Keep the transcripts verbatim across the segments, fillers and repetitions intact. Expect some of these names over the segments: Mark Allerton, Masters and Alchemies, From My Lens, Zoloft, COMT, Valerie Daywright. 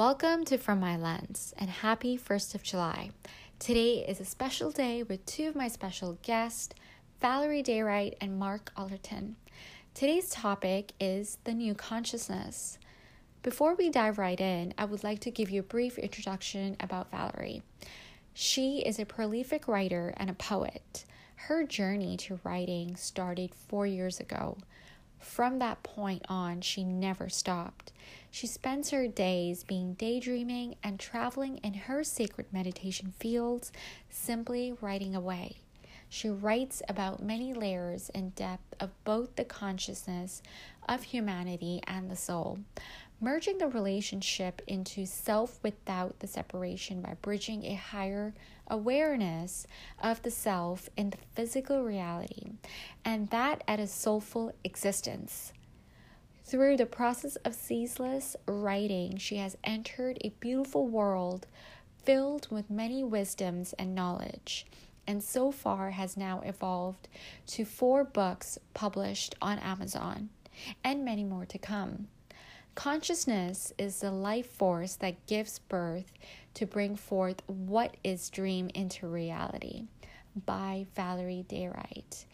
Welcome to From My Lens, and happy first of July. Today is a special day with two of my special guests, Valerie Daywright and Mark Allerton. Today's topic is the new consciousness. Before we dive right in, I would like to give you a brief introduction about Valerie. She is a prolific writer and a poet. Her journey to writing started four years ago. From that point on, she never stopped. She spends her days being daydreaming and traveling in her sacred meditation fields, simply writing away. She writes about many layers and depth of both the consciousness of humanity and the soul, merging the relationship into self without the separation by bridging a higher awareness of the self in the physical reality, and that at a soulful existence. Through the process of ceaseless writing, she has entered a beautiful world filled with many wisdoms and knowledge, and so far has now evolved to four books published on Amazon, and many more to come. Consciousness is the life force that gives birth to bring forth what is dream into reality, by Valerie Daywright.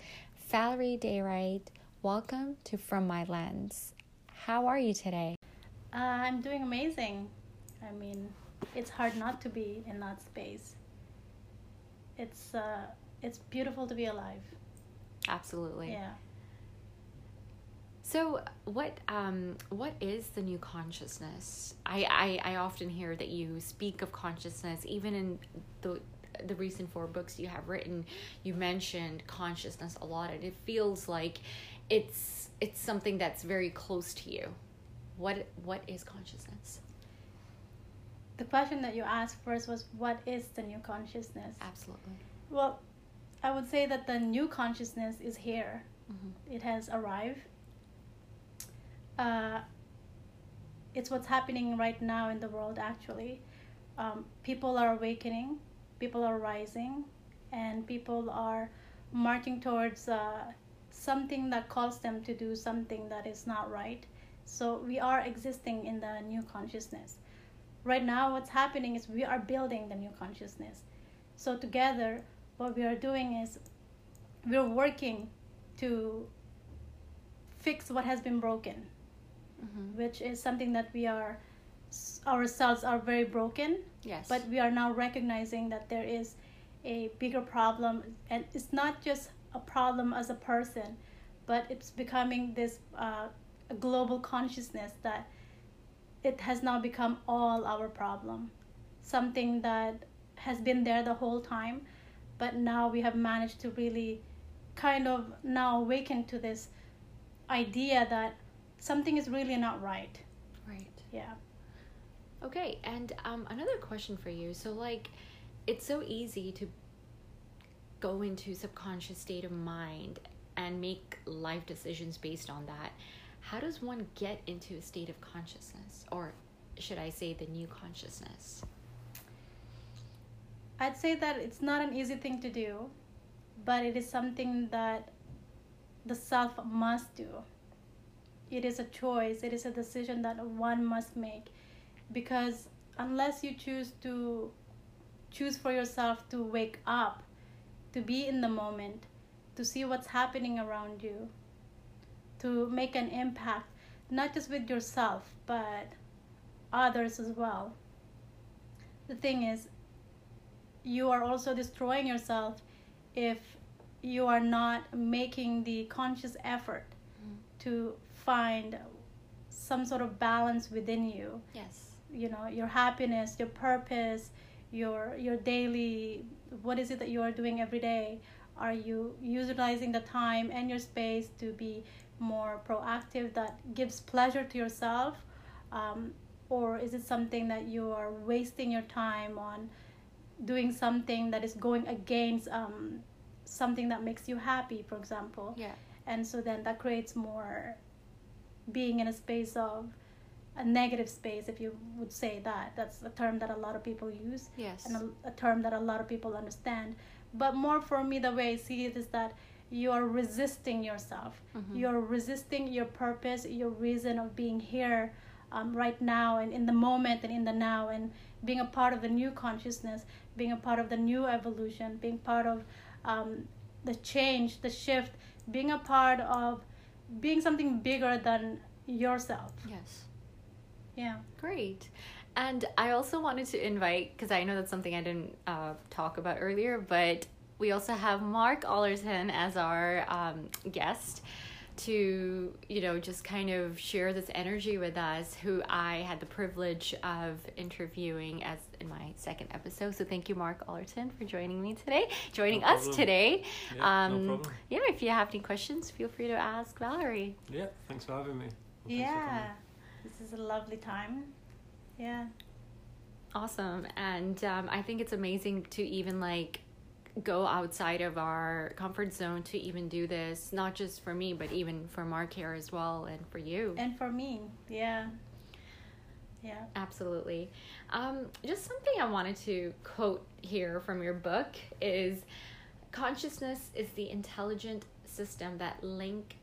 Valerie Daywright, welcome to From My Lens. How are you today? Uh, I'm doing amazing. I mean, it's hard not to be in that space. It's uh, it's beautiful to be alive. Absolutely. Yeah. So what um what is the new consciousness? I, I, I often hear that you speak of consciousness, even in the the recent four books you have written. You mentioned consciousness a lot, and it feels like it's it's something that's very close to you. What what is consciousness? The question that you asked first was, what is the new consciousness? Absolutely. Well, I would say that the new consciousness is here. Mm-hmm. It has arrived. Uh, it's what's happening right now in the world, actually. Um, people are awakening, people are rising, and people are marching towards uh, something that calls them to do something that is not right. So we are existing in the new consciousness. Right now, what's happening is we are building the new consciousness. So together, what we are doing is we're working to fix what has been broken, mm-hmm. which is something that we are, ourselves are very broken. Yes. But we are now recognizing that there is a bigger problem. And it's not just a problem as a person, but it's becoming this uh, global consciousness that it has now become all our problem, something that has been there the whole time, but now we have managed to really kind of now awaken to this idea that something is really not right. Right. Yeah. Okay, and um, another question for you. So, like, it's so easy to go into subconscious state of mind and make life decisions based on that. How does one get into a state of consciousness, or should I say the new consciousness? I'd say that it's not an easy thing to do, but it is something that the self must do. It is a choice, it is a decision that one must make, because unless you choose to choose for yourself to wake up, to be in the moment, to see what's happening around you, to make an impact, not just with yourself, but others as well. The thing is, you are also destroying yourself if you are not making the conscious effort mm. to find some sort of balance within you. Yes. You know, your happiness, your purpose, your your daily, what is it that you are doing every day? Are you utilizing the time and your space to be more proactive that gives pleasure to yourself, um, or is it something that you are wasting your time on doing something that is going against um, something that makes you happy, for example? Yeah. And so then that creates more being in a space of a negative space, if you would say that. That's a term that a lot of people use. Yes. And a, a term that a lot of people understand. But more for me, the way I see it is that you are resisting yourself. Mm-hmm. You're resisting your purpose, your reason of being here, um, right now and in the moment and in the now, and being a part of the new consciousness, being a part of the new evolution, being part of um, the change, the shift, being a part of being something bigger than yourself. Yes. Yeah. Great. And I also wanted to invite, because I know that's something I didn't uh, talk about earlier, but we also have Mark Allerton as our um, guest to, you know, just kind of share this energy with us, who I had the privilege of interviewing as in my second episode. So thank you, Mark Allerton, for joining me today, joining no us today. Yeah, um, no yeah, if you have any questions, feel free to ask Valerie. Yeah, thanks for having me. Well, yeah, this is a lovely time. Yeah. Awesome. And um, I think it's amazing to even like go outside of our comfort zone to even do this, not just for me, but even for Mark here as well, and for you. And for me. Yeah. Yeah. Absolutely. Um, just something I wanted to quote here from your book is, consciousness is the intelligent system that links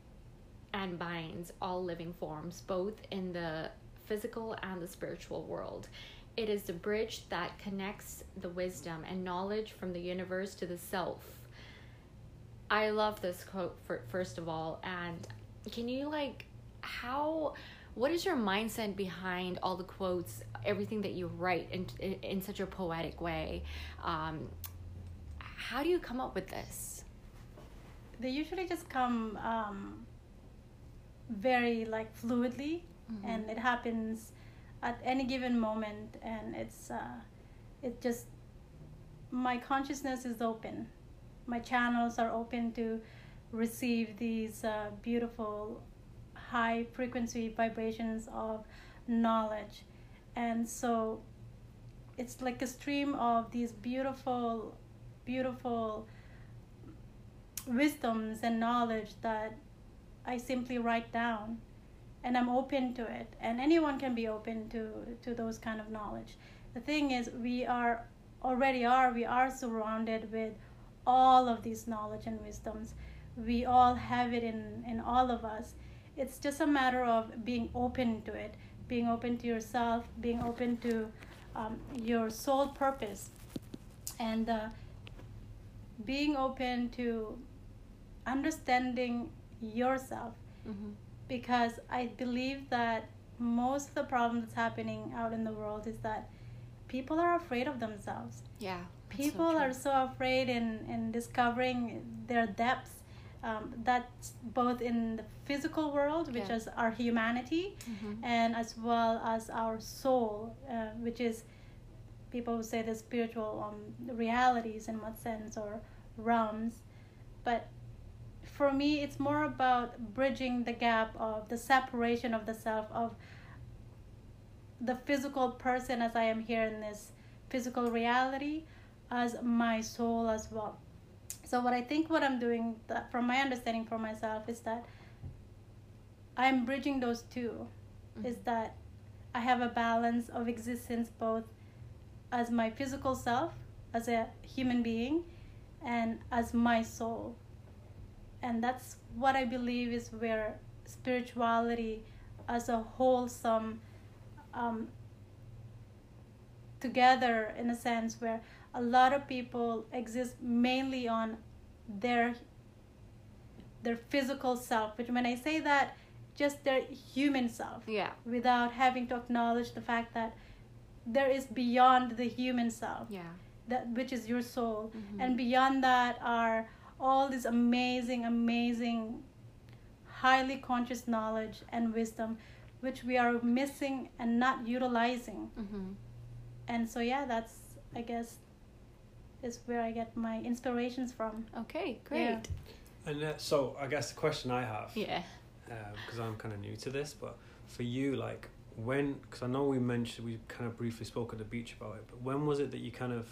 and binds all living forms, both in the physical and the spiritual world. It is the bridge that connects the wisdom and knowledge from the universe to the self. I love this quote, for, first of all. And can you like, how, what is your mindset behind all the quotes, everything that you write in in, in such a poetic way? Um, how do you come up with this? They usually just come um, very like fluidly. Mm-hmm. And it happens at any given moment, and it's uh, it just, my consciousness is open, my channels are open to receive these uh, beautiful high frequency vibrations of knowledge. And so it's like a stream of these beautiful beautiful wisdoms and knowledge that I simply write down. And I'm open to it, and anyone can be open to, to those kind of knowledge. The thing is, we are already are, we are surrounded with all of these knowledge and wisdoms. We all have it in, in all of us. It's just a matter of being open to it, being open to yourself, being open to um, your soul purpose, and uh, being open to understanding yourself. Mm-hmm. Because I believe that most of the problem that's happening out in the world is that people are afraid of themselves. Yeah. People so are so afraid in, in discovering their depths. Um, that's both in the physical world, which yeah. is our humanity, mm-hmm. and as well as our soul, uh, which is, people say, the spiritual um, realities in what sense, or realms. But for me, it's more about bridging the gap of the separation of the self, of the physical person as I am here in this physical reality, as my soul as well. So what I think what I'm doing, that from my understanding for myself, is that I'm bridging those two, mm-hmm. is that I have a balance of existence, both as my physical self, as a human being, and as my soul. And that's what I believe is where spirituality as a wholesome, um, together in a sense, where a lot of people exist mainly on their their physical self, which when I say that, just their human self, yeah. without having to acknowledge the fact that there is beyond the human self, yeah. that which is your soul. Mm-hmm. And beyond that are all this amazing, amazing, highly conscious knowledge and wisdom, which we are missing and not utilizing. Mm-hmm. And so, yeah, that's, I guess, is where I get my inspirations from. Okay, great. Yeah. And uh, so I guess the question I have, yeah, because um, I'm kind of new to this, but for you, like, when, because I know we mentioned, we kind of briefly spoke at the beach about it, but when was it that you kind of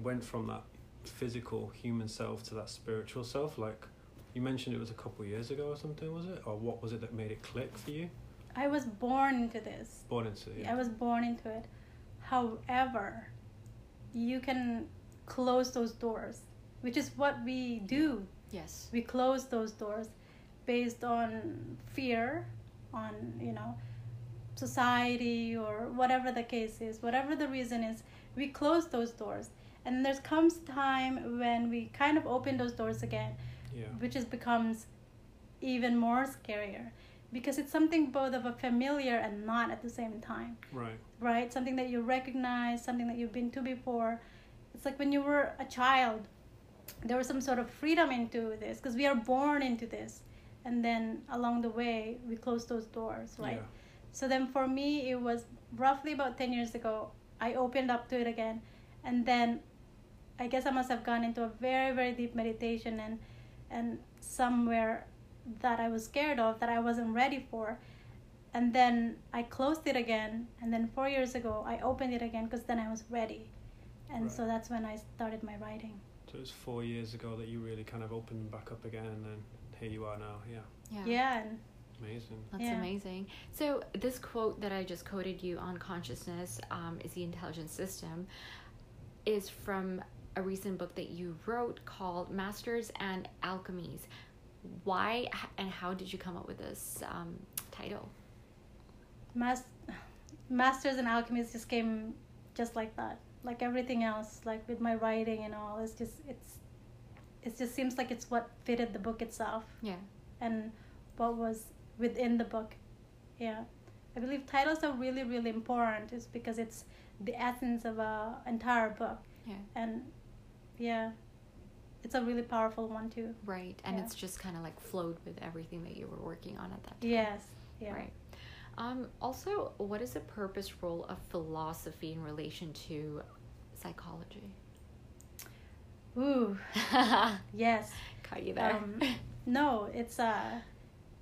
went from that physical human self to that spiritual self? Like you mentioned, it was a couple of years ago or something, was it? Or what was it that made it click for you? I was born into this. Born into it. Yeah. I was born into it. However, you can close those doors, which is what we do. Yes. We close those doors based on fear, on, you know, society or whatever the case is, whatever the reason is, we close those doors. And there comes time when we kind of open those doors again, yeah. which is becomes even more scarier, because it's something both of a familiar and not at the same time. Right. Right? Something that you recognize, something that you've been to before. It's like when you were a child, there was some sort of freedom into this, because we are born into this. And then along the way, we close those doors, right? Yeah. So then for me, it was roughly about ten years ago, I opened up to it again. And then I guess I must have gone into a very, very deep meditation and and somewhere that I was scared of, that I wasn't ready for. And then I closed it again. And then four years ago, I opened it again, because then I was ready. And right. so that's when I started my writing. So it was four years ago that you really kind of opened back up again, and then here you are now, yeah. Yeah. yeah. Amazing. That's yeah. amazing. So this quote that I just quoted you on consciousness um, is the intelligent system, is from a recent book that you wrote called Masters and Alchemies. Why and how did you come up with this um, title? Mas- Masters and Alchemies just came just like that. Like everything else, like with my writing and all, it's just, it's, it just seems like it's what fitted the book itself. Yeah. And what was within the book. Yeah. I believe titles are really, really important. It's because it's the essence of an entire book. Yeah. And yeah, it's a really powerful one too. Right. And yeah. it's just kind of like flowed with everything that you were working on at that time. Yes. Yeah. Right. Um, also, what is the purpose role of philosophy in relation to psychology? Ooh. Yes. Caught you there. Um, no, it's... Uh,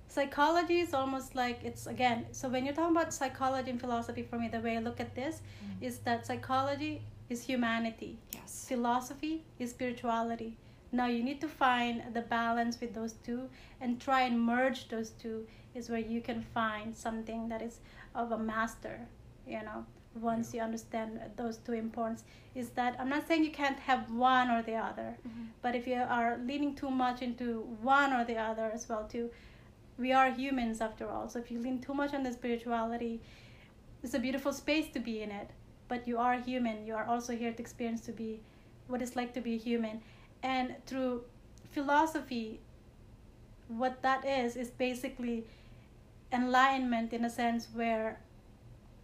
psychology is almost like it's, again, so when you're talking about psychology and philosophy, for me, the way I look at this mm-hmm. is that psychology is humanity. Yes. Philosophy is spirituality. Now, you need to find the balance with those two and try and merge those two, is where you can find something that is of a master, you know, once yeah. you understand those two importance. Is that I'm not saying you can't have one or the other, mm-hmm. but if you are leaning too much into one or the other as well too, we are humans after all. So if you lean too much on the spirituality, it's a beautiful space to be in it, but you are human. You are also here to experience to be what it's like to be human. And through philosophy, what that is, is basically enlightenment, in a sense where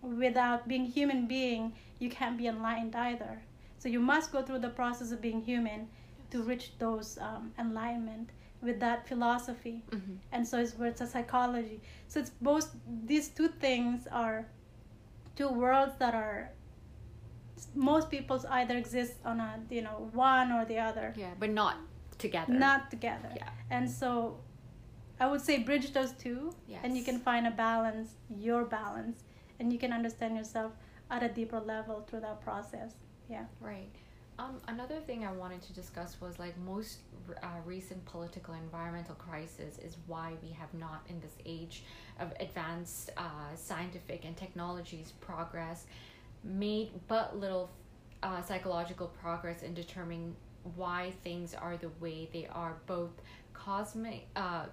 without being human being, you can't be enlightened either. So you must go through the process of being human to reach those um, enlightenment with that philosophy. Mm-hmm. And so it's where it's a psychology. So it's both, these two things are two worlds that are, most people's either exist on a, you know, one or the other. Yeah, but not together. Not together. Yeah. And so I would say bridge those two. Yes. And you can find a balance, your balance, and you can understand yourself at a deeper level through that process. Yeah. Right. Um, another thing I wanted to discuss was, like, most uh, recent political environmental crisis is why we have not, in this age of advanced uh, scientific and technologies progress, made but little uh, psychological progress in determining why things are the way they are, both cosmic, uh,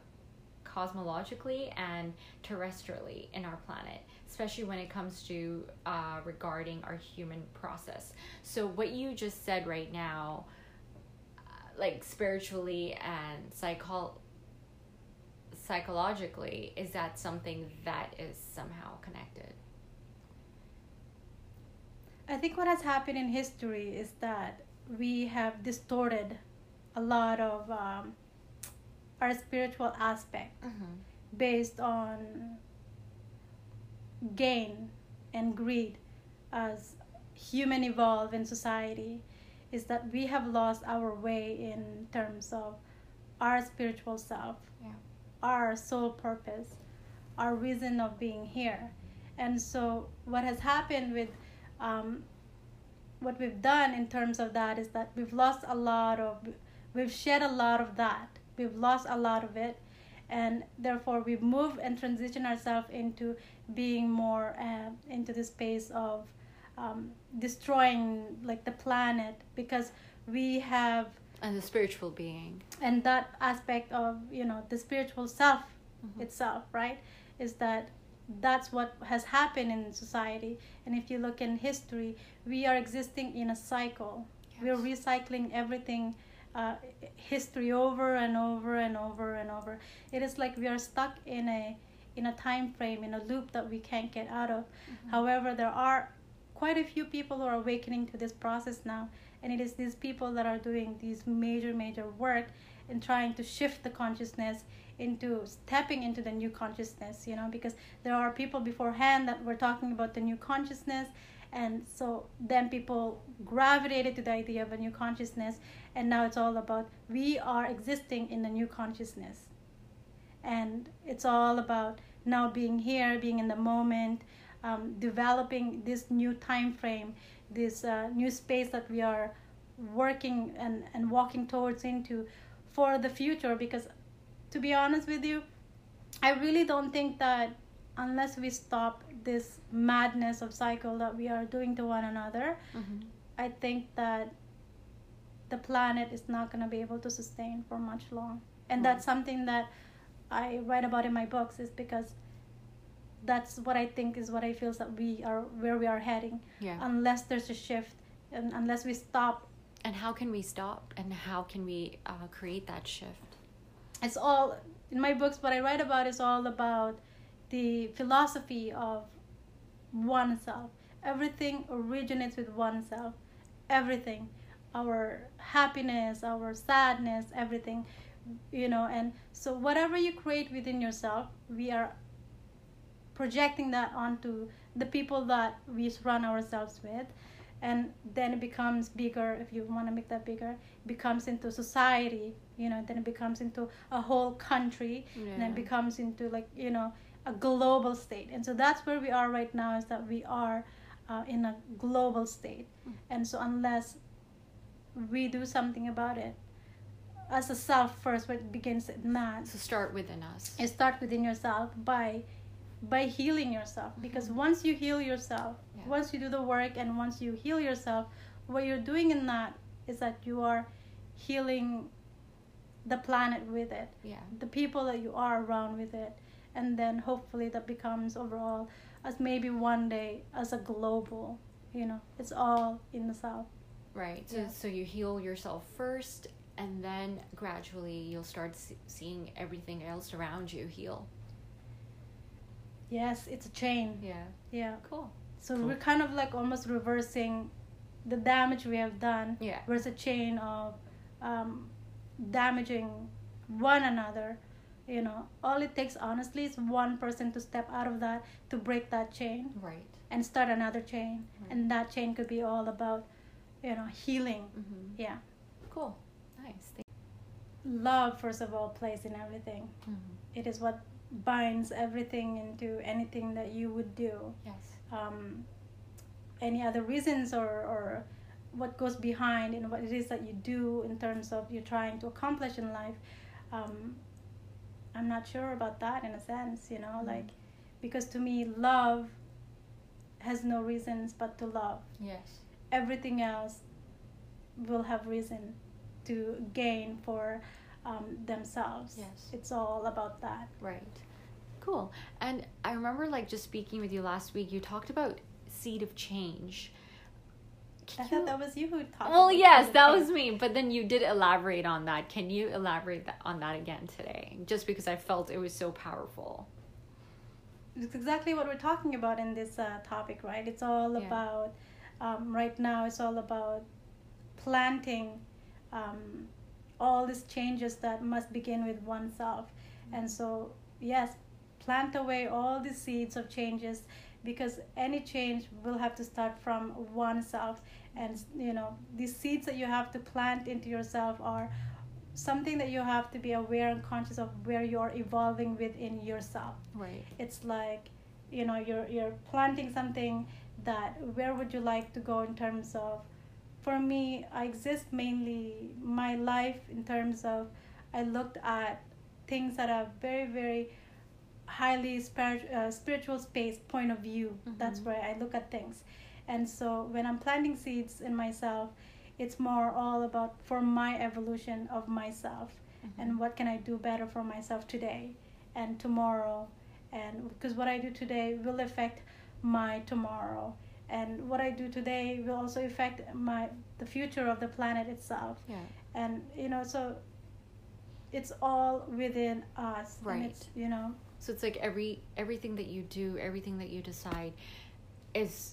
cosmologically and terrestrially in our planet, especially when it comes to uh, regarding our human process. So what you just said right now, uh, like spiritually and psycho- psychologically, is that something that is somehow connected? I think what has happened in history is that we have distorted a lot of um, our spiritual aspect mm-hmm. based on gain and greed. As human evolve in society, is that we have lost our way in terms of our spiritual self, yeah. our soul purpose, our reason of being here. And so what has happened with Um, what we've done in terms of that is that we've lost a lot of, we've shed a lot of that. We've lost a lot of it. And therefore, we've moved and transitioned ourselves into being more uh, into the space of um, destroying, like, the planet, because we have... And the spiritual being. And that aspect of, you know, the spiritual self mm-hmm. itself, right? Is that that's what has happened in society. And if you look in history, we are existing in a cycle. Yes. We're recycling everything, uh, history over and over and over and over. It is like we are stuck in a in a time frame, in a loop that we can't get out of. Mm-hmm. However, there are quite a few people who are awakening to this process now. And it is these people that are doing these major, major work and trying to shift the consciousness into stepping into the new consciousness, you know, because there are people beforehand that were talking about the new consciousness. And so then people gravitated to the idea of a new consciousness. And now it's all about we are existing in the new consciousness. And it's all about now being here, being in the moment, um, developing this new time frame, this uh, new space that we are working and, and walking towards into for the future. Because to be honest with you, I really don't think that unless we stop this madness of cycle that we are doing to one another, mm-hmm. I think that the planet is not going to be able to sustain for much long. And mm-hmm. that's something that I write about in my books, is because that's what I think is what I feel is that we are where we are heading. Yeah. Unless there's a shift and unless we stop. And how can we stop? And how can we uh, create that shift? It's all in my books. What I write about is all about the philosophy of oneself. Everything originates with oneself. Everything, our happiness, our sadness, everything. You know, and so whatever you create within yourself, we are projecting that onto the people that we surround ourselves with. And then it becomes bigger, if you want to make that bigger, it becomes into society, you know, then it becomes into a whole country, yeah. And then it becomes into, like, you know, a global state. And so that's where we are right now, is that we are uh, in a global state. Mm-hmm. And so unless we do something about it, as a self first, what begins at man. So start within us. And start within yourself by by healing yourself. Because mm-hmm. once you heal yourself, yeah. once you do the work and once you heal yourself, what you're doing in that is that you are healing the planet with it. Yeah. The people that you are around with it. And then hopefully that becomes overall as maybe one day as a global, you know, it's all in the self. Right. So yeah. so you heal yourself first. And then gradually you'll start see- seeing everything else around you heal. Yes, it's a chain. Yeah. Yeah. Cool. So cool. We're kind of like almost reversing the damage we have done. Yeah. Whereas a chain of um, damaging one another. You know, all it takes honestly is one person to step out of that, to break that chain. Right. And start another chain. Right. And that chain could be all about, you know, healing. Mm-hmm. Yeah. Cool. Love, first of all, plays in everything. Mm-hmm. It is what binds everything into anything that you would do. Yes. Um, any other reasons or, or what goes behind and what it is that you do in terms of you're trying to accomplish in life, um, I'm not sure about that in a sense, you know, mm-hmm. like, because to me, love has no reasons but to love. Yes. Everything else will have reason to gain for um, themselves. Yes. It's all about that. Right. Cool. And I remember, like, just speaking with you last week, you talked about seed of change. Can I you... thought that was you who talked well, about Well, yes, that was me. But then you did elaborate on that. Can you elaborate that, on that again today? Just because I felt it was so powerful. It's exactly what we're talking about in this uh, topic, right? It's all yeah. about, um, right now, it's all about planting Um, all these changes that must begin with oneself. Mm-hmm. And so, yes, plant away all the seeds of changes, because any change will have to start from oneself. And, you know, these seeds that you have to plant into yourself are something that you have to be aware and conscious of where you're evolving within yourself. Right. It's like, you know, you're you're planting something that where would you like to go in terms of. For me, I exist mainly my life in terms of I looked at things that are very, very highly spir- uh, spiritual space point of view. Mm-hmm. That's where I look at things. And so when I'm planting seeds in myself, it's more all about for my evolution of myself. Mm-hmm. And what can I do better for myself today and tomorrow And because what I do today will affect my tomorrow, and what I do today will also affect my the future of the planet itself. Yeah. And you know, so it's all within us. Right. And it's, you know. So it's like every everything that you do, everything that you decide, is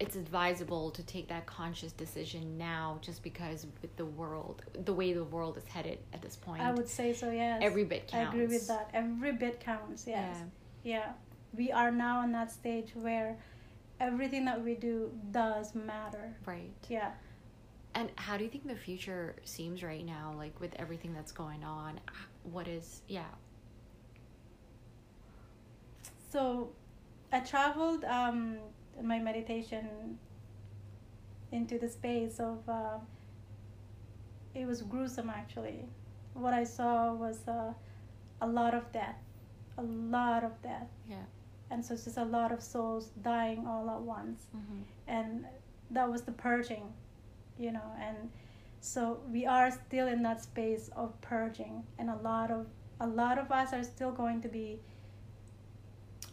it's advisable to take that conscious decision now, just because with the world, the way the world is headed at this point. I would say so, yes. Every bit counts. I agree with that. Every bit counts, yes. Yeah. yeah. We are now in that stage where everything that we do does matter. Right. Yeah. And how do you think the future seems right now, like with everything that's going on? What is, yeah. So I traveled... Um, my meditation into the space of uh, it was gruesome, actually. What I saw was uh, a lot of death, a lot of death. Yeah. And so it's just a lot of souls dying all at once. Mm-hmm. And that was the purging, you know. And so we are still in that space of purging, and a lot of a lot of us are still going to be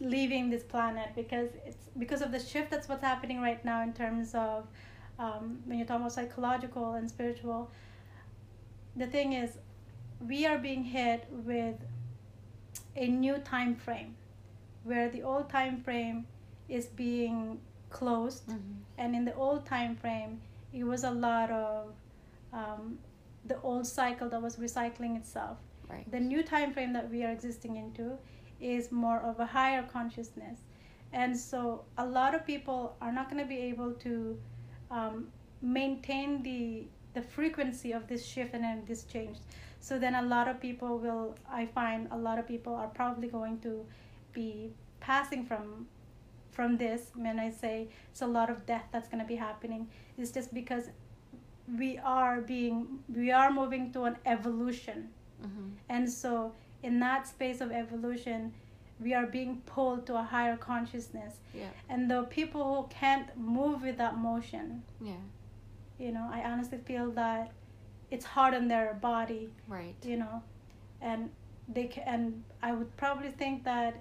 leaving this planet, because it's because of the shift that's what's happening right now in terms of um, when you're talking about psychological and spiritual. The thing is, we are being hit with a new time frame where the old time frame is being closed. Mm-hmm. And in the old time frame, it was a lot of um, the old cycle that was recycling itself. Right. The new time frame that we are existing into is more of a higher consciousness, and so a lot of people are not going to be able to um, maintain the the frequency of this shift and then this change. So then a lot of people will, I find a lot of people are probably going to be passing from from this. When I say it's a lot of death that's going to be happening, it's just because we are being we are moving to an evolution. Mm-hmm. And so in that space of evolution, we are being pulled to a higher consciousness. Yeah. And the people who can't move with that motion, yeah, you know, I honestly feel that it's hard on their body. Right. You know, and they can, and I would probably think that.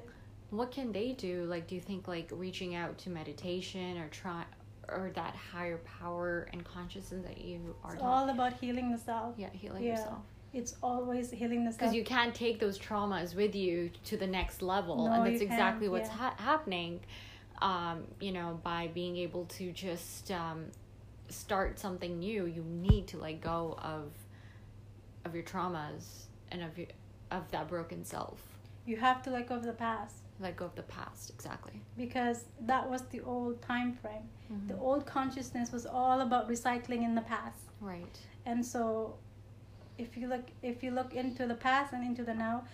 What can they do? Like, do you think like reaching out to meditation or try or that higher power and consciousness that you are? It's all about healing yourself. Yeah, healing yeah. yourself. It's always healing the stuff. Because you can't take those traumas with you to the next level. No, and that's exactly what's yeah. ha- happening, um, you know, by being able to just um, start something new. You need to let go of of your traumas and of your, of that broken self. You have to let go of the past. Let go of the past, exactly. Because that was the old time frame. Mm-hmm. The old consciousness was all about recycling in the past. Right. And so... If you look if you look into the past and into the now,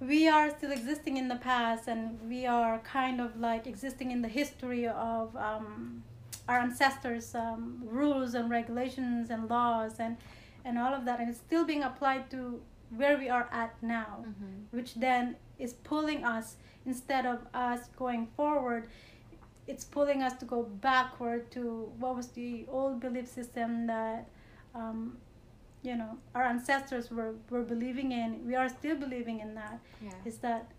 we are still existing in the past, and we are kind of like existing in the history of um, our ancestors' um, rules and regulations and laws and, and all of that. And it's still being applied to where we are at now, mm-hmm. which then is pulling us, instead of us going forward, it's pulling us to go backward to what was the old belief system that... Um, you know, our ancestors were, were believing in. We are still believing in that. Yeah. Is that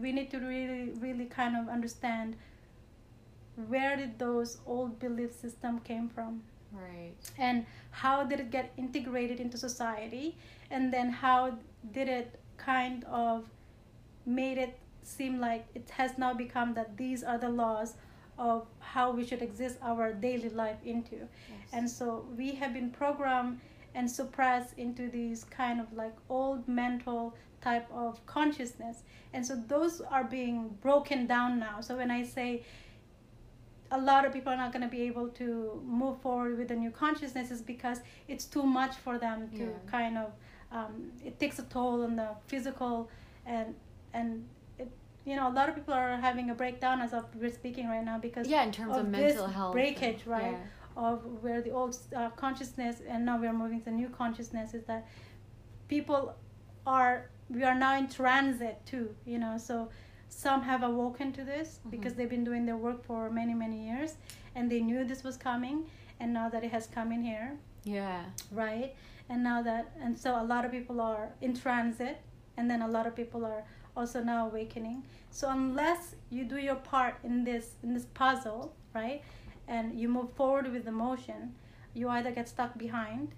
we need to really, really kind of understand where did those old belief system came from? Right. And how did it get integrated into society? And then how did it kind of made it seem like it has now become that these are the laws of how we should exist our daily life into. Yes. And so we have been programmed and suppressed into these kind of like old mental type of consciousness. And so those are being broken down now. So when I say a lot of people are not going to be able to move forward with the new consciousness, is because it's too much for them to yeah. kind of, um, it takes a toll on the physical, and and it, you know, a lot of people are having a breakdown as of we're speaking right now, because yeah, in terms of, of mental health breakage, and, right? Yeah. Of where the old uh, consciousness, and now we are moving to new consciousness, is that people are, we are now in transit too, you know. So some have awoken to this, mm-hmm. because they've been doing their work for many, many years, and they knew this was coming, and now that it has come in here. Yeah. Right? And now that, and so a lot of people are in transit, and then a lot of people are also now awakening. So unless you do your part in this in this puzzle, right, and you move forward with the motion, you either get stuck behind,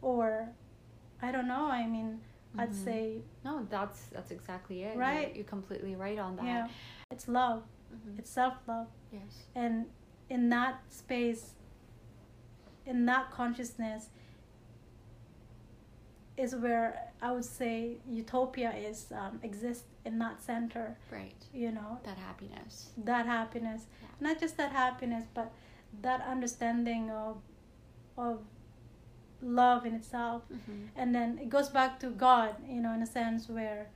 or I don't know, I mean, mm-hmm. I'd say no, that's that's exactly it, right? You're, you're completely right on that. Yeah. It's love. Mm-hmm. It's self-love. Yes. And in that space, in that consciousness is where I would say utopia is, um, exists in that center. Right. You know? That happiness. That happiness. Yeah. Not just that happiness, but that understanding of of love in itself. Mm-hmm. And then it goes back to God, you know, in a sense where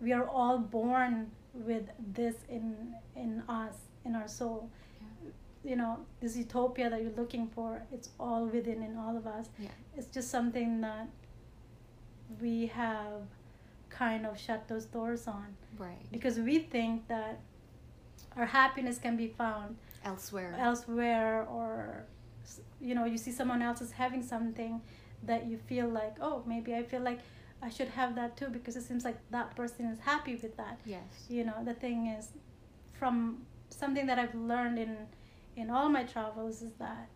we are all born with this in in us, in our soul. You know, this utopia that you're looking for, it's all within in all of us. Yeah. It's just something that we have kind of shut those doors on. Right. Because we think that our happiness can be found elsewhere. Elsewhere, or, you know, you see someone else is having something that you feel like, oh, maybe I feel like I should have that too, because it seems like that person is happy with that. Yes. You know, the thing is, from something that I've learned in in all my travels is that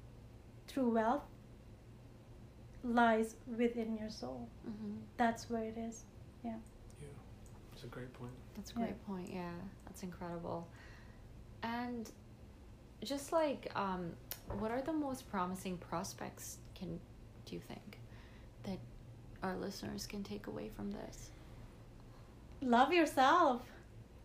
true wealth lies within your soul. Mm-hmm. That's where it is. Yeah. Yeah. It's a great point. That's a great yeah. point. Yeah. That's incredible. And just like, um, what are the most promising prospects, can do you think, that our listeners can take away from this? Love yourself.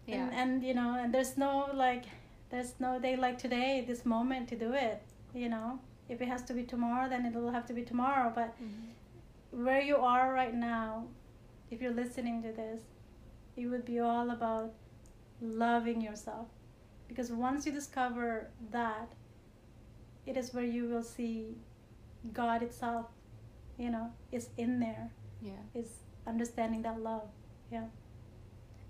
Yeah. And, and you know, and there's no like... There's no day like today, this moment to do it, you know. If it has to be tomorrow, then it will have to be tomorrow. But mm-hmm. where you are right now, if you're listening to this, it would be all about loving yourself. Because once you discover that, it is where you will see God itself, you know, is in there. Yeah. Is understanding that love, yeah.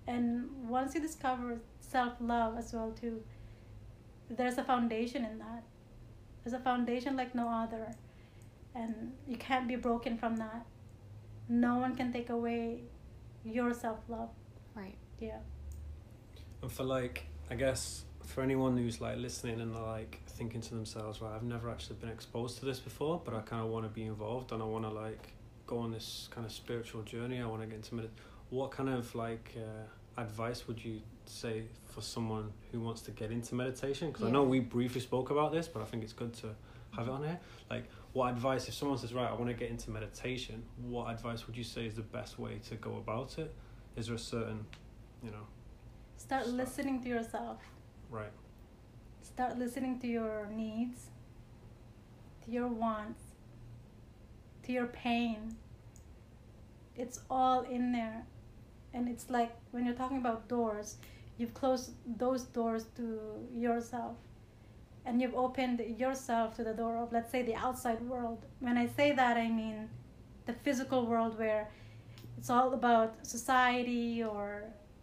And once you discover self-love as well too, there's a foundation in that. There's a foundation like no other. And you can't be broken from that. No one can take away your self-love. Right. Yeah. And for like, I guess, for anyone who's like listening and like thinking to themselves, right, I've never actually been exposed to this before, but I kind of want to be involved and I want to like go on this kind of spiritual journey. I want to get into meditation. What kind of like uh, advice would you say for someone who wants to get into meditation? Because yeah. I know we briefly spoke about this, but I think it's good to have it on here. Like, what advice, if someone says, right, I want to get into meditation, what advice would you say is the best way to go about it? Is there a certain, you know... Start, start listening to yourself. Right. Start listening to your needs, to your wants, to your pain. It's all in there. And it's like when you're talking about doors, you've closed those doors to yourself and you've opened yourself to the door of, let's say, the outside world. When I say that, I mean the physical world where it's all about society or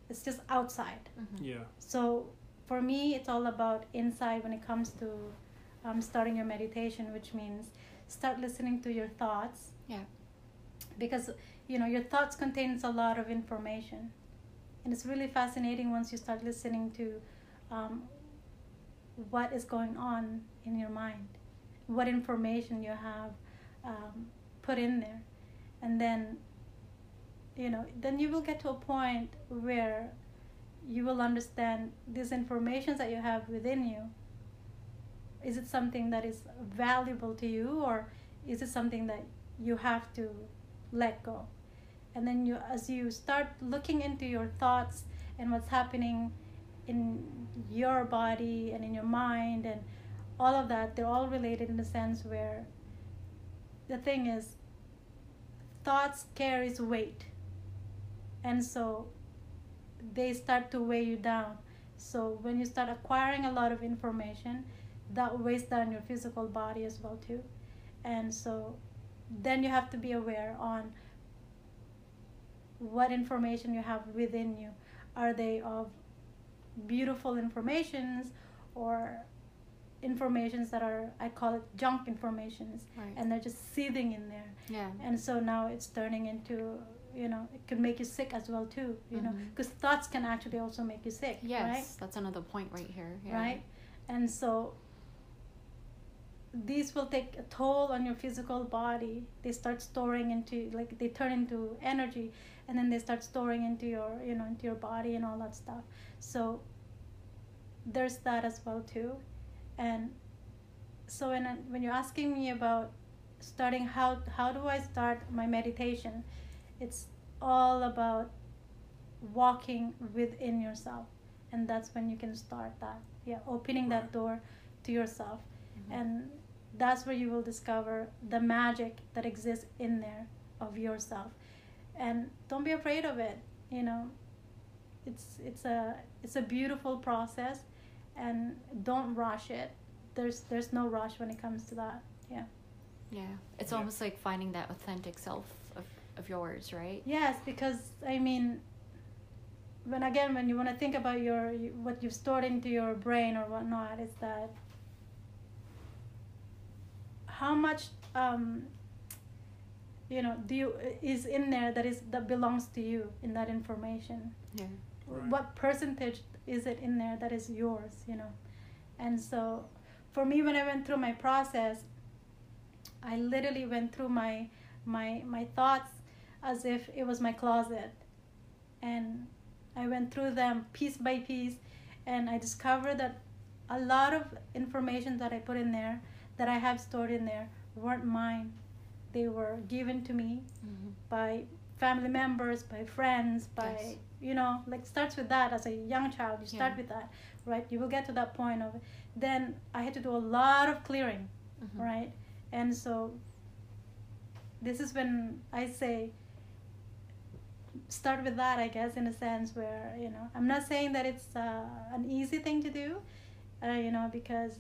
it's just outside. Mm-hmm. Yeah. So for me, it's all about inside when it comes to um, starting your meditation, which means start listening to your thoughts. Yeah. Because, you know, your thoughts contains a lot of information. And it's really fascinating once you start listening to um, what is going on in your mind, what information you have um, put in there. And then, you know, then you will get to a point where you will understand these informations that you have within you. Is it something that is valuable to you, or is it something that you have to let go? And then you, as you start looking into your thoughts and what's happening in your body and in your mind and all of that, they're all related in the sense where the thing is, thoughts carries weight. And so they start to weigh you down. So when you start acquiring a lot of information, that weighs down your physical body as well too. And so then you have to be aware on what information you have within you. Are they of beautiful informations or informations that are, I call it junk informations, right. And they're just seething in there. Yeah. And so now it's turning into you know, it can make you sick as well too, you mm-hmm. know, because thoughts can actually also make you sick. Yes, right? That's another point right here. Yeah. Right? And so these will take a toll on your physical body. They start storing into, like, they turn into energy, and then they start storing into your, you know, into your body and all that stuff. So there's that as well too. And so when I, when you're asking me about starting, how how do I start my meditation, it's all about walking within yourself, and that's when you can start that. Yeah, opening right. that door to yourself. Mm-hmm. And that's where you will discover the magic that exists in there of yourself. And don't be afraid of it, you know. It's it's a it's a beautiful process, and don't rush it. There's there's no rush when it comes to that. Yeah. Yeah. It's yeah. almost like finding that authentic self of, of yours, right? Yes, because I mean, when again when you want to think about your what you've stored into your brain or whatnot, is that how much um, you know, do you is in there that is that belongs to you in that information. Yeah. Right. What percentage is it in there that is yours, you know? And so for me, when I went through my process, I literally went through my my my thoughts as if it was my closet, and I went through them piece by piece, and I discovered that a lot of information that I put in there, that I have stored in there, weren't mine. They were given to me mm-hmm. by family members, by friends, by yes. you know, like, starts with that as a young child. You start yeah. with that, right? You will get to that point of, then I had to do a lot of clearing, mm-hmm. right? And so this is when I say start with that, I guess, in a sense where, you know, I'm not saying that it's uh, an easy thing to do, uh, you know, because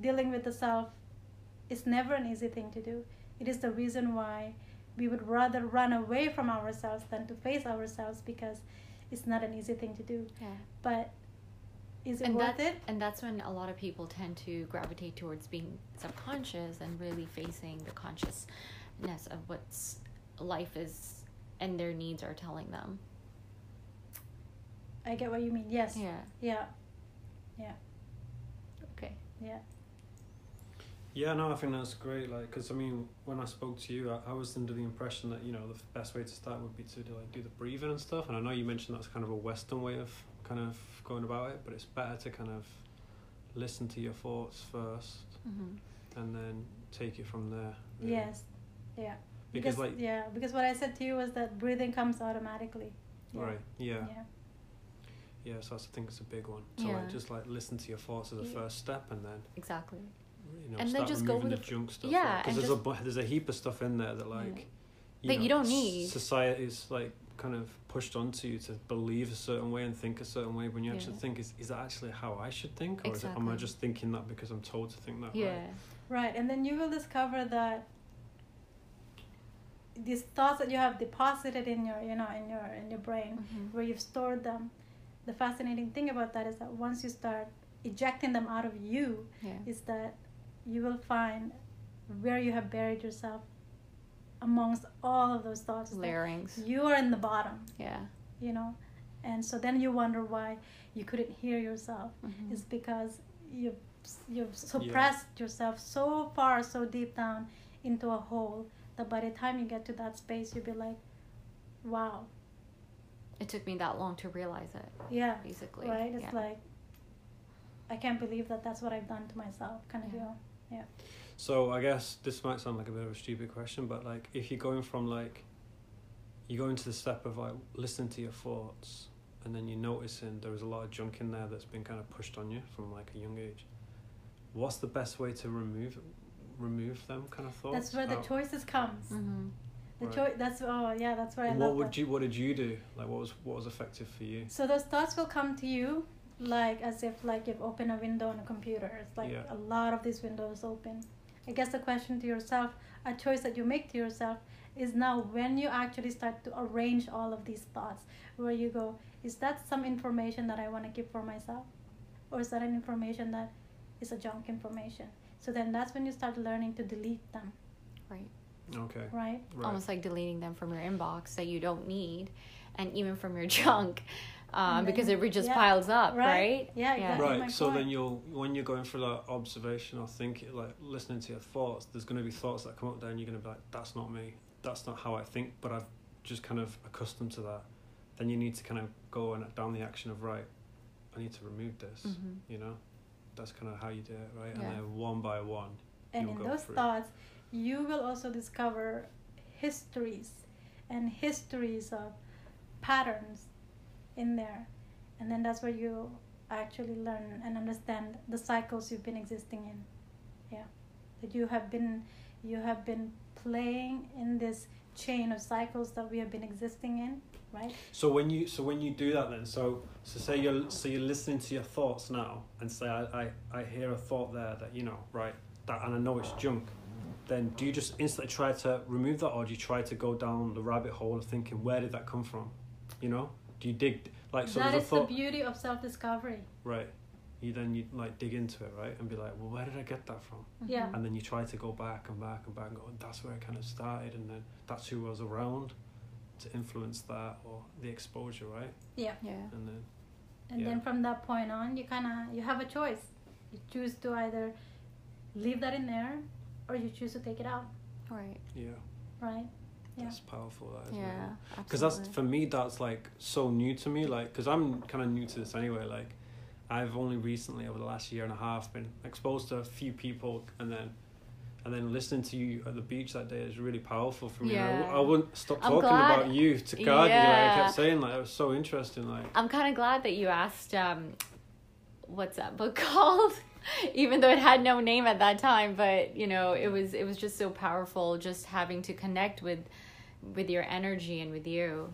dealing with the self is never an easy thing to do. It is the reason why we would rather run away from ourselves than to face ourselves, because it's not an easy thing to do. Yeah. But is it and worth that, it? And that's when a lot of people tend to gravitate towards being subconscious and really facing the consciousness of what life is and their needs are telling them. I get what you mean. Yes. Yeah. Yeah. Yeah. Okay. Yeah. Yeah, no, I think that's great. Like, because I mean, when I spoke to you, I, I was under the impression that, you know, the best way to start would be to do, like, do the breathing and stuff. And I know you mentioned that's kind of a Western way of kind of going about it, but it's better to kind of listen to your thoughts first, mm-hmm. and then take it from there. Really. Yes, yeah. Because, because like yeah, because what I said to you was that breathing comes automatically. Yeah. Right. Yeah. Yeah. Yeah. So I think it's a big one. So yeah. like, just like listen to your thoughts as a first step, and then exactly. You know, and start then just go with the, the junk stuff. Yeah, because right? there's a there's a heap of stuff in there that like yeah. you that know, you don't need. Society's like kind of pushed onto you to believe a certain way and think a certain way. When you yeah. actually think, is is that actually how I should think, or exactly. is it, am I just thinking that because I'm told to think that? Yeah, right? right. And then you will discover that these thoughts that you have deposited in your you know in your in your brain, mm-hmm. where you've stored them. The fascinating thing about that is that once you start ejecting them out of you, yeah. is that you will find where you have buried yourself amongst all of those thoughts. Layerings. You are in the bottom. Yeah. You know? And so then you wonder why you couldn't hear yourself. Mm-hmm. It's because you've, you've suppressed yeah. yourself so far, so deep down into a hole, that by the time you get to that space, you'll be like, wow. It took me that long to realize it. Yeah. Basically. Right? It's yeah. like, I can't believe that that's what I've done to myself, kind of yeah. deal. Yeah. So I guess this might sound like a bit of a stupid question, but like, if you're going from like, you go into the step of like listening to your thoughts, and then you're noticing there was a lot of junk in there that's been kind of pushed on you from like a young age, what's the best way to remove remove them kind of thoughts? That's where the oh. choices comes. Mm-hmm. The right. choice. That's oh yeah. That's where. I what love would that. you? What did you do? Like, what was what was effective for you? So those thoughts will come to you. Like, as if like you've opened a window on a computer. It's like yeah. a lot of these windows open. I guess the question to yourself, a choice that you make to yourself, is now when you actually start to arrange all of these thoughts, where you go, is that some information that I want to keep for myself? Or is that an information that is a junk information? So then that's when you start learning to delete them. Right. Okay. Right? Right. Almost like deleting them from your inbox that you don't need, and even from your junk, uh, because it just yeah. piles up, right? right? Yeah, exactly. Right. So point. Then you'll, when you're going through that observation or thinking, like listening to your thoughts, there's going to be thoughts that come up there, and you're going to be like, that's not me. That's not how I think, but I've just kind of accustomed to that. Then you need to kind of go and down the action of, right, I need to remove this, mm-hmm. you know? That's kind of how you do it, right? Yeah. And then one by one, and you'll in go those through. Thoughts, you will also discover histories and histories of patterns in there. And then that's where you actually learn and understand the cycles you've been existing in. Yeah. That you have been you have been playing in this chain of cycles that we have been existing in, right? So when you so when you do that then, so so say you're so you're listening to your thoughts now and say I, I, I hear a thought there that, you know, right, that and I know it's junk, then do you just instantly try to remove that, or do you try to go down the rabbit hole of thinking, where did that come from? You know? Do you dig like so that is a thought, the beauty of self discovery. Right. You then you like dig into it, right, and be like, well, where did I get that from? Yeah. And then you try to go back and back and back and go, that's where it kind of started, and then that's who was around to influence that, or the exposure, right? Yeah. Yeah. And then and yeah. then from that point on, you kind of you have a choice. You choose to either leave that in there, or you choose to take it out. Right. Yeah. Right. Yeah. That's powerful, that isn't yeah. it? Because that's for me, that's like so new to me, like because I'm kind of new to this anyway, like. I've only recently, over the last year and a half, been exposed to a few people, and then and then listening to you at the beach that day is really powerful for me. Yeah. I, I wouldn't stop I'm talking glad, about you to God. Yeah. Like I kept saying, like, it was so interesting. Like, I'm kind of glad that you asked, um, what's that book called? Even though it had no name at that time, but, you know, it was it was just so powerful, just having to connect with with your energy and with you.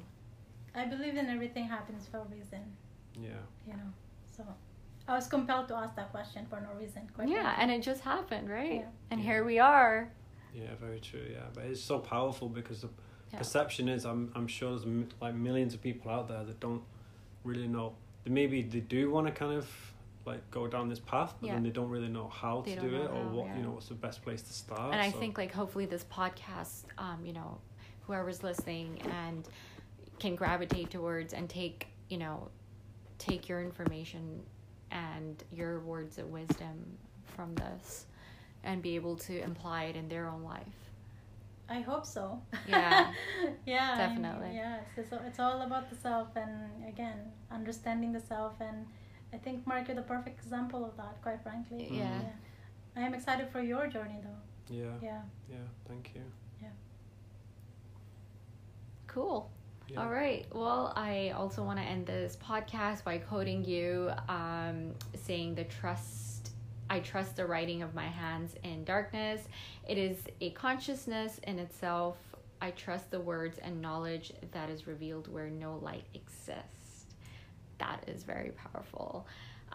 I believe in everything happens for a reason. Yeah. You know? So I was compelled to ask that question for no reason. Quite yeah, right. And it just happened, right? Yeah. And yeah. Here we are. Yeah, very true. Yeah, but it's so powerful because the yeah. perception is, I'm I'm sure there's m- like millions of people out there that don't really know. They maybe they do want to kind of like go down this path, but yeah. then they don't really know how they to do it or how, what yeah. you know what's the best place to start. And so. I think like hopefully this podcast, um, you know, whoever's listening and can gravitate towards and take you know. take your information and your words of wisdom from this and be able to apply it in their own life. I hope so. Yeah. Yeah. Definitely. I mean, yeah. It's, it's all about the self, and again, understanding the self. And I think, Mark, you're the perfect example of that, quite frankly. Yeah. Mm-hmm. Yeah. I am excited for your journey, though. Yeah. Yeah. Yeah. Thank you. Yeah. Cool. Yeah. All right. Well, I also want to end this podcast by quoting you, um, saying the trust, I trust the writing of my hands in darkness. It is a consciousness in itself. I trust the words and knowledge that is revealed where no light exists. That is very powerful.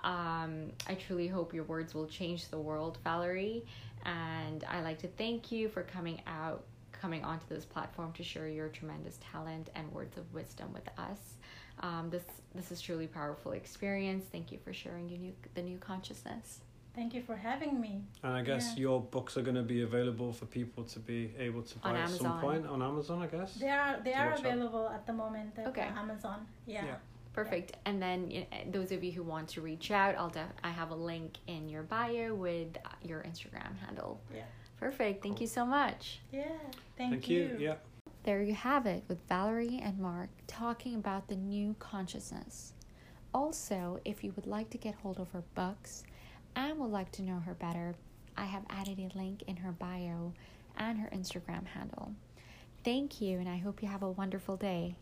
Um, I truly hope your words will change the world, Valerie. And I like to thank you for coming out coming onto this platform to share your tremendous talent and words of wisdom with us. Um, this this is truly powerful experience. Thank you for sharing your new the new consciousness. Thank you for having me. And I guess yeah. your books are going to be available for people to be able to buy at some point on Amazon, I guess? They are they are available out. at the moment at okay. Amazon. Yeah. yeah. Perfect. Yeah. And then you know, those of you who want to reach out, I'll def- I have a link in your bio with your Instagram handle. Yeah. Perfect. Thank you so much. Yeah. Thank, thank you. you. Yeah. There you have it with Valerie and Mark talking about the new consciousness. Also, if you would like to get hold of her books and would like to know her better, I have added a link in her bio and her Instagram handle. Thank you, and I hope you have a wonderful day.